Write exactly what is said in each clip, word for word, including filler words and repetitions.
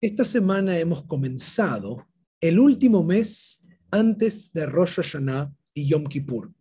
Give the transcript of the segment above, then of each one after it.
Esta semana hemos comenzado el último mes antes de Rosh Hashaná y Yom Kippur.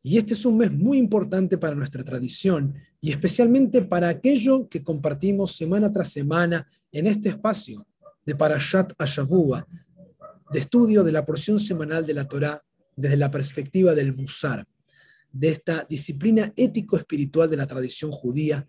Y este es un mes muy importante para nuestra tradición y especialmente para aquello que compartimos semana tras semana en este espacio de Parashat Shavua, de estudio de la porción semanal de la Torá desde la perspectiva del Musar, de esta disciplina ético-espiritual de la tradición judía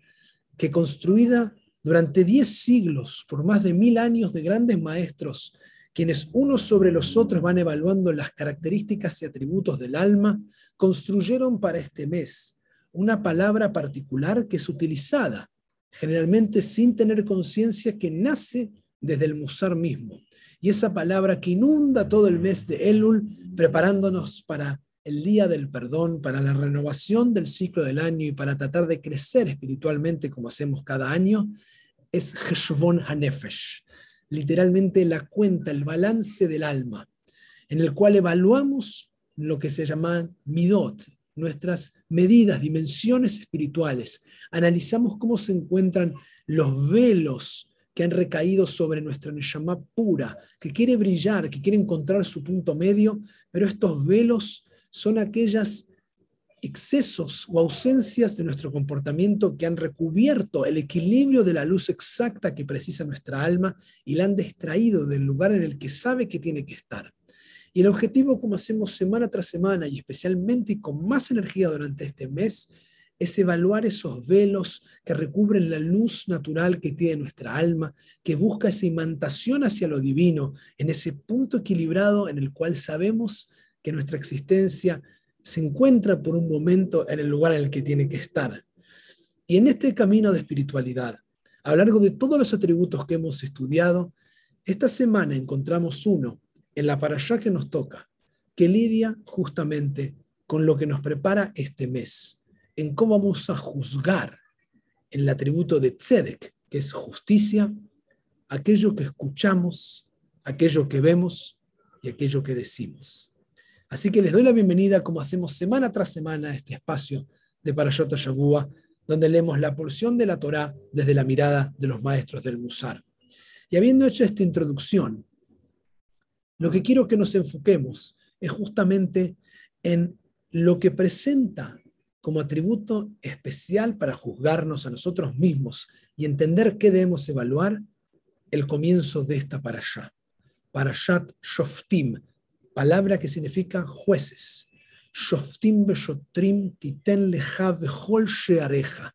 que construida durante diez siglos, por más de mil años de grandes maestros, quienes unos sobre los otros van evaluando las características y atributos del alma, construyeron para este mes una palabra particular que es utilizada, generalmente sin tener conciencia, que nace desde el Musar mismo. Y esa palabra que inunda todo el mes de Elul, preparándonos para el día del perdón, para la renovación del ciclo del año y para tratar de crecer espiritualmente como hacemos cada año, es Heshbon Hanefesh, literalmente la cuenta, el balance del alma, en el cual evaluamos lo que se llama Midot, nuestras medidas, dimensiones espirituales. Analizamos cómo se encuentran los velos que han recaído sobre nuestra Neshama pura, que quiere brillar, que quiere encontrar su punto medio, pero estos velos son aquellos excesos o ausencias de nuestro comportamiento que han recubierto el equilibrio de la luz exacta que precisa nuestra alma y la han distraído del lugar en el que sabe que tiene que estar. Y el objetivo, como hacemos semana tras semana y especialmente y con más energía durante este mes, es evaluar esos velos que recubren la luz natural que tiene nuestra alma, que busca esa imantación hacia lo divino, en ese punto equilibrado en el cual sabemos que nuestra existencia se encuentra por un momento en el lugar en el que tiene que estar. Y en este camino de espiritualidad, a lo largo de todos los atributos que hemos estudiado, esta semana encontramos uno en la parashá que nos toca, que lidia justamente con lo que nos prepara este mes, en cómo vamos a juzgar en el atributo de Tzedek, que es justicia, aquello que escuchamos, aquello que vemos y aquello que decimos. Así que les doy la bienvenida, como hacemos semana tras semana, a este espacio de Parashat Shavua, donde leemos la porción de la Torá desde la mirada de los maestros del Musar. Y habiendo hecho esta introducción, lo que quiero que nos enfoquemos es justamente en lo que presenta como atributo especial para juzgarnos a nosotros mismos y entender qué debemos evaluar el comienzo de esta parashá, Parashat Shoftim, palabra que significa jueces. Shoftim Beshotrim titen leja bechol sheareja.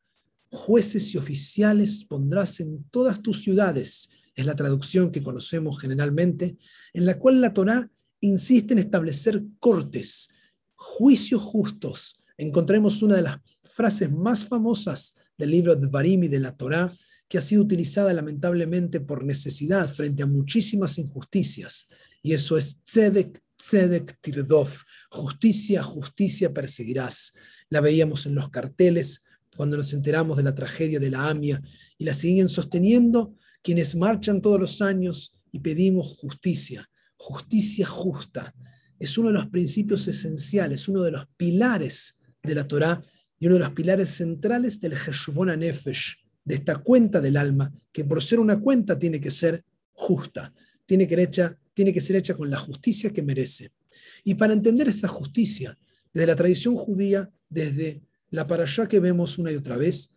Jueces y oficiales pondrás en todas tus ciudades, es la traducción que conocemos generalmente, en la cual la Torá insiste en establecer cortes, juicios justos. Encontremos una de las frases más famosas del libro de Dvarim y de la Torá, que ha sido utilizada lamentablemente por necesidad frente a muchísimas injusticias. Y eso es Tzedek, Tzedek Tirdof. Justicia, justicia perseguirás. La veíamos en los carteles cuando nos enteramos de la tragedia de la AMIA y la siguen sosteniendo quienes marchan todos los años y pedimos justicia. Justicia justa. Es uno de los principios esenciales, uno de los pilares de la Torá y uno de los pilares centrales del Heshbon Hanefesh, de esta cuenta del alma, que por ser una cuenta tiene que ser justa, tiene que ser hecha tiene que ser hecha con la justicia que merece. Y para entender esta justicia, desde la tradición judía, desde la parashá que vemos una y otra vez,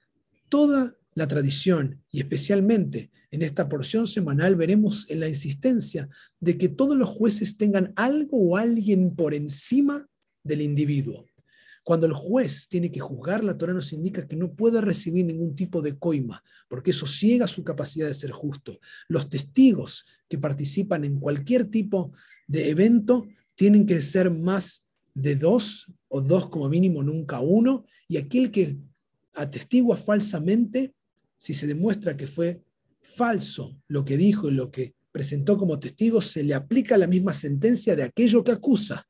toda la tradición, y especialmente en esta porción semanal, veremos en la insistencia de que todos los jueces tengan algo o alguien por encima del individuo. Cuando el juez tiene que juzgar, la Torá nos indica que no puede recibir ningún tipo de coima, porque eso ciega su capacidad de ser justo. Los testigos que participan en cualquier tipo de evento tienen que ser más de dos, o dos como mínimo, nunca uno, y aquel que atestigua falsamente, si se demuestra que fue falso lo que dijo y lo que presentó como testigo, se le aplica la misma sentencia de aquello que acusa.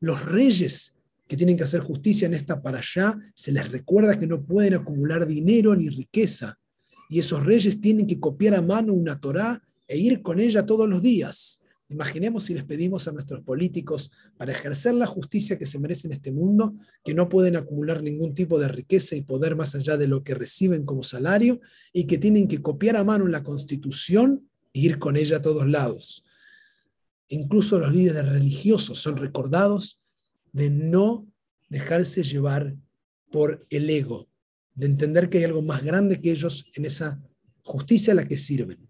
Los reyes que tienen que hacer justicia en esta parashá, se les recuerda que no pueden acumular dinero ni riqueza, y esos reyes tienen que copiar a mano una Torá e ir con ella todos los días. Imaginemos si les pedimos a nuestros políticos, para ejercer la justicia que se merece en este mundo, que no pueden acumular ningún tipo de riqueza y poder más allá de lo que reciben como salario, y que tienen que copiar a mano la Constitución ir con ella a todos lados. Incluso los líderes religiosos son recordados de no dejarse llevar por el ego, de entender que hay algo más grande que ellos en esa justicia a la que sirven.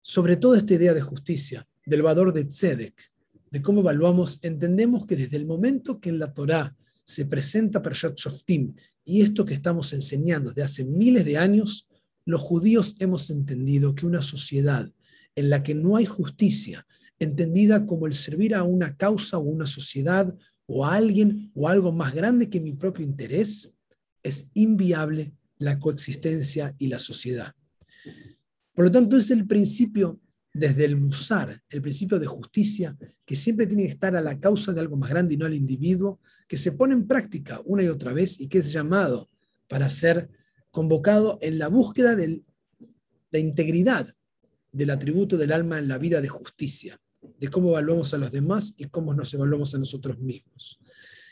Sobre todo esta idea de justicia, del valor de Tzedek, de cómo evaluamos, entendemos que desde el momento que en la Torá se presenta Parashat Shoftim y esto que estamos enseñando desde hace miles de años, los judíos hemos entendido que una sociedad en la que no hay justicia, entendida como el servir a una causa o una sociedad o a alguien o algo más grande que mi propio interés, es inviable la coexistencia y la sociedad. Por lo tanto, es el principio desde el Musar, el principio de justicia, que siempre tiene que estar a la causa de algo más grande y no al individuo, que se pone en práctica una y otra vez y que es llamado para ser convocado en la búsqueda de la integridad del atributo del alma en la vida de justicia, de cómo evaluamos a los demás y cómo nos evaluamos a nosotros mismos.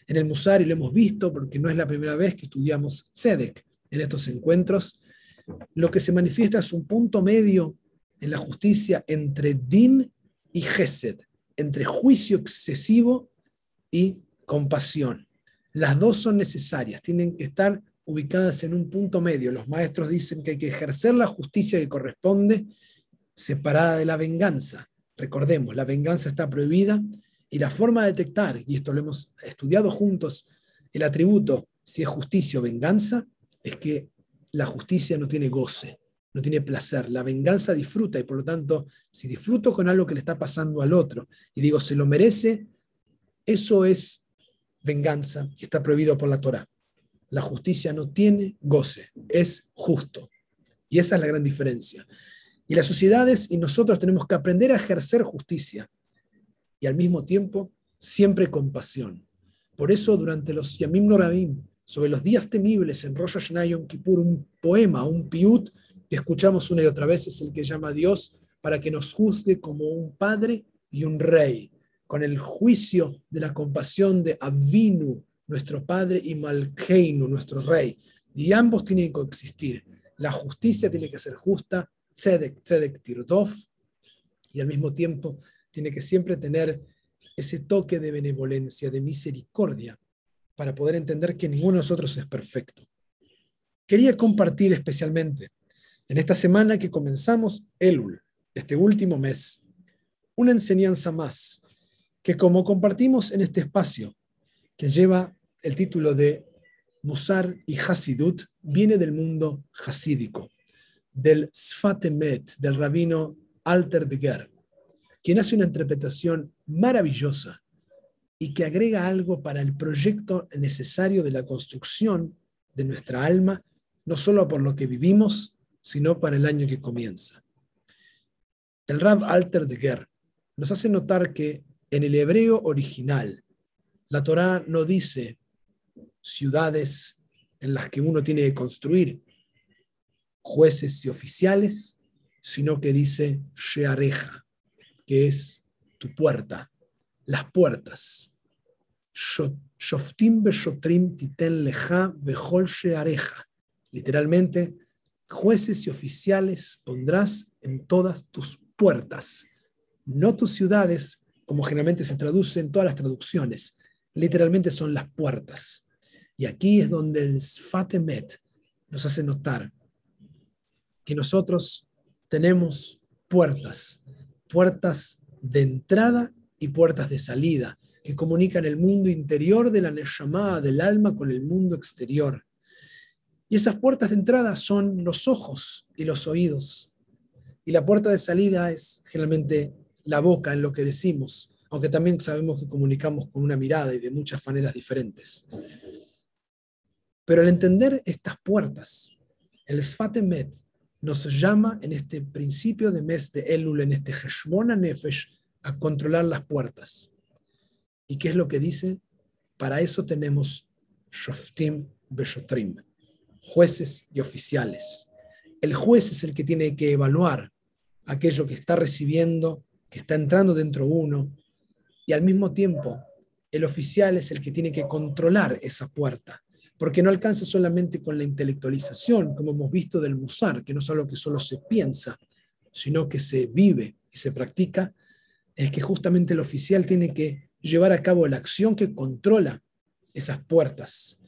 En el Musar, y lo hemos visto porque no es la primera vez que estudiamos Tzedek en estos encuentros, lo que se manifiesta es un punto medio en la justicia entre din y gesed, entre juicio excesivo y compasión. Las dos son necesarias, tienen que estar ubicadas en un punto medio. Los maestros dicen que hay que ejercer la justicia que corresponde separada de la venganza. Recordemos, la venganza está prohibida y la forma de detectar, y esto lo hemos estudiado juntos, el atributo, si es justicia o venganza, es que la justicia no tiene goce, no tiene placer. La venganza disfruta y por lo tanto, si disfruto con algo que le está pasando al otro y digo, se lo merece, eso es venganza y está prohibido por la Torá. La justicia no tiene goce, es justo. Y esa es la gran diferencia. Y las sociedades y nosotros tenemos que aprender a ejercer justicia y al mismo tiempo siempre compasión. Por eso durante los Yamim Noravim, sobre los días temibles en Rosh Hashaná y Yom Kippur, un poema, un piut, que escuchamos una y otra vez, es el que llama a Dios para que nos juzgue como un padre y un rey, con el juicio de la compasión de Avinu, nuestro padre, y Malkeinu, nuestro rey. Y ambos tienen que coexistir. La justicia tiene que ser justa, tzedek, tzedek, tirdof, y al mismo tiempo tiene que siempre tener ese toque de benevolencia, de misericordia, para poder entender que ninguno de nosotros es perfecto. Quería compartir especialmente, en esta semana que comenzamos Elul, este último mes, una enseñanza más, que como compartimos en este espacio, que lleva el título de Musar y Hasidut, viene del mundo hasídico, del Sfat Emet, del Rabino Alter de Ger, quien hace una interpretación maravillosa y que agrega algo para el proyecto necesario de la construcción de nuestra alma, no solo por lo que vivimos, sino para el año que comienza. El Rab Alter de Ger nos hace notar que en el hebreo original, la Torá no dice ciudades en las que uno tiene que construir jueces y oficiales, sino que dice Sheareja, que es tu puerta, las puertas. Shoftim Beshotrim titen leja bechol sheareja. Literalmente, jueces y oficiales pondrás en todas tus puertas, no tus ciudades, como generalmente se traduce en todas las traducciones. Literalmente son las puertas. Y aquí es donde el Sfat Emet nos hace notar que nosotros tenemos puertas, puertas de entrada y puertas de salida, que comunican el mundo interior de la Neshama, del alma, con el mundo exterior. Y esas puertas de entrada son los ojos y los oídos. Y la puerta de salida es generalmente la boca, en lo que decimos, aunque también sabemos que comunicamos con una mirada y de muchas maneras diferentes. Pero al entender estas puertas, el Sfat Emet nos llama en este principio de mes de Elul, en este Heshbon Hanefesh, a controlar las puertas. ¿Y qué es lo que dice? Para eso tenemos Shoftim Beshotrim, jueces y oficiales. El juez es el que tiene que evaluar aquello que está recibiendo, que está entrando dentro uno, y al mismo tiempo el oficial es el que tiene que controlar esa puerta, porque no alcanza solamente con la intelectualización, como hemos visto del Musar, que no es algo que solo se piensa, sino que se vive y se practica, es que justamente el oficial tiene que llevar a cabo la acción que controla esas puertas,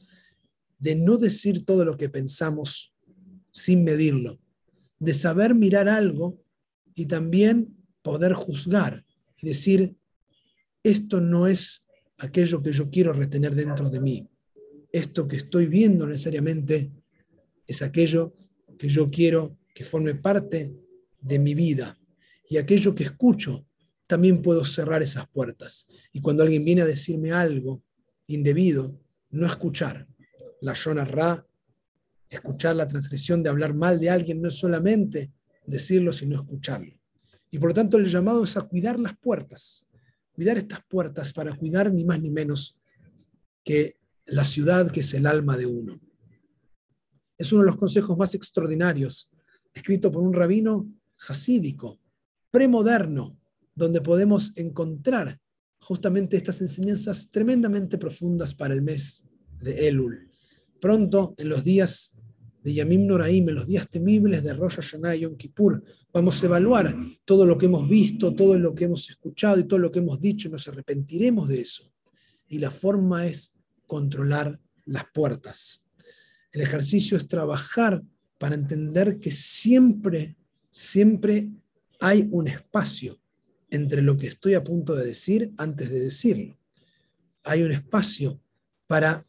de no decir todo lo que pensamos sin medirlo, de saber mirar algo y también poder juzgar y decir, esto no es aquello que yo quiero retener dentro de mí, esto que estoy viendo necesariamente es aquello que yo quiero que forme parte de mi vida, y aquello que escucho también puedo cerrar esas puertas, y cuando alguien viene a decirme algo indebido, no escuchar Lashon Hará, escuchar la transgresión de hablar mal de alguien, no es solamente decirlo, sino escucharlo. Y por lo tanto el llamado es a cuidar las puertas, cuidar estas puertas para cuidar ni más ni menos que la ciudad que es el alma de uno. Es uno de los consejos más extraordinarios, escrito por un rabino jasídico, premoderno, donde podemos encontrar justamente estas enseñanzas tremendamente profundas para el mes de Elul. Pronto, en los días de Yamim Noravim, en los días temibles de Rosh Hashaná y Yom Kippur, vamos a evaluar todo lo que hemos visto, todo lo que hemos escuchado y todo lo que hemos dicho, nos arrepentiremos de eso. Y la forma es controlar las puertas. El ejercicio es trabajar para entender que siempre, siempre hay un espacio entre lo que estoy a punto de decir antes de decirlo. Hay un espacio para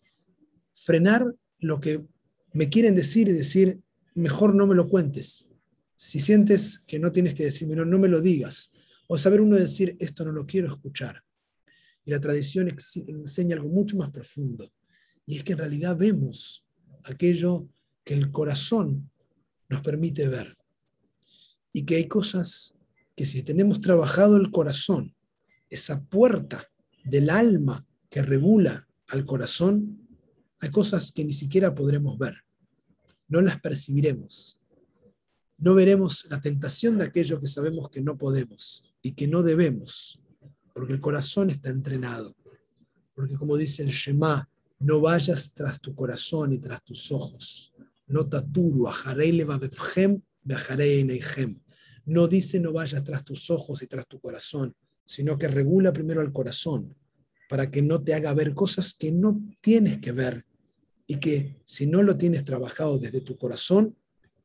frenar lo que me quieren decir y decir, mejor no me lo cuentes. Si sientes que no tienes que decirme, no, no me lo digas. O saber uno decir, esto no lo quiero escuchar. Y la tradición ex- enseña algo mucho más profundo. Y es que en realidad vemos aquello que el corazón nos permite ver. Y que hay cosas que si tenemos trabajado el corazón, esa puerta del alma que regula al corazón, hay cosas que ni siquiera podremos ver, no las percibiremos, no veremos la tentación de aquello que sabemos que no podemos y que no debemos, porque el corazón está entrenado, porque como dice el Shema, no vayas tras tu corazón y tras tus ojos, no taturu, ajarei levavevhem, beajarei eineihem, no dice no vayas tras tus ojos y tras tu corazón, sino que regula primero al corazón, para que no te haga ver cosas que no tienes que ver, y que si no lo tienes trabajado desde tu corazón,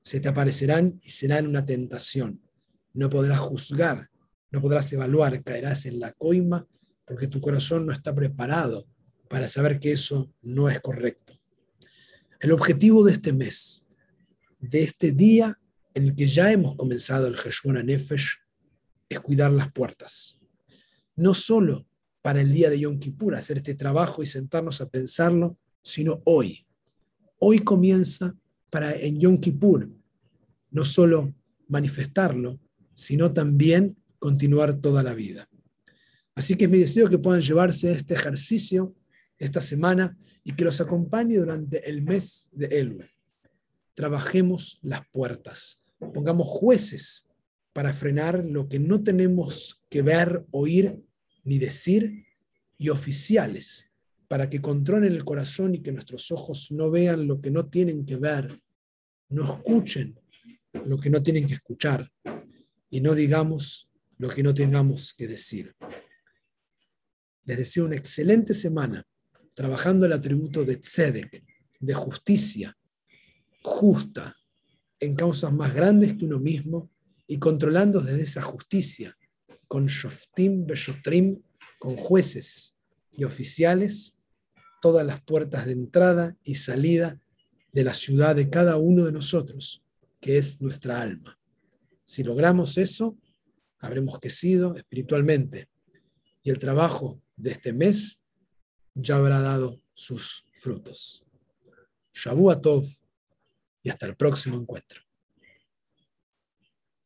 se te aparecerán y serán una tentación. No podrás juzgar, no podrás evaluar, caerás en la coima porque tu corazón no está preparado para saber que eso no es correcto. El objetivo de este mes, de este día en el que ya hemos comenzado el Jeshwana Nefesh, es cuidar las puertas. No solo para el día de Yom Kippur, hacer este trabajo y sentarnos a pensarlo, sino hoy. Hoy comienza para en Yom Kippur no solo manifestarlo, sino también continuar toda la vida. Así que es mi deseo que puedan llevarse este ejercicio esta semana y que los acompañe durante el mes de Elul. Trabajemos las puertas, pongamos jueces para frenar lo que no tenemos que ver, oír ni decir, y oficiales, para que controlen el corazón y que nuestros ojos no vean lo que no tienen que ver, no escuchen lo que no tienen que escuchar, y no digamos lo que no tengamos que decir. Les deseo una excelente semana, trabajando el atributo de Tzedek, de justicia, justa, en causas más grandes que uno mismo, y controlando desde esa justicia, con Shoftim Beshotrim, con jueces y oficiales, todas las puertas de entrada y salida de la ciudad de cada uno de nosotros, que es nuestra alma. Si logramos eso, habremos crecido espiritualmente, y el trabajo de este mes ya habrá dado sus frutos. Shavua Tov, y hasta el próximo encuentro.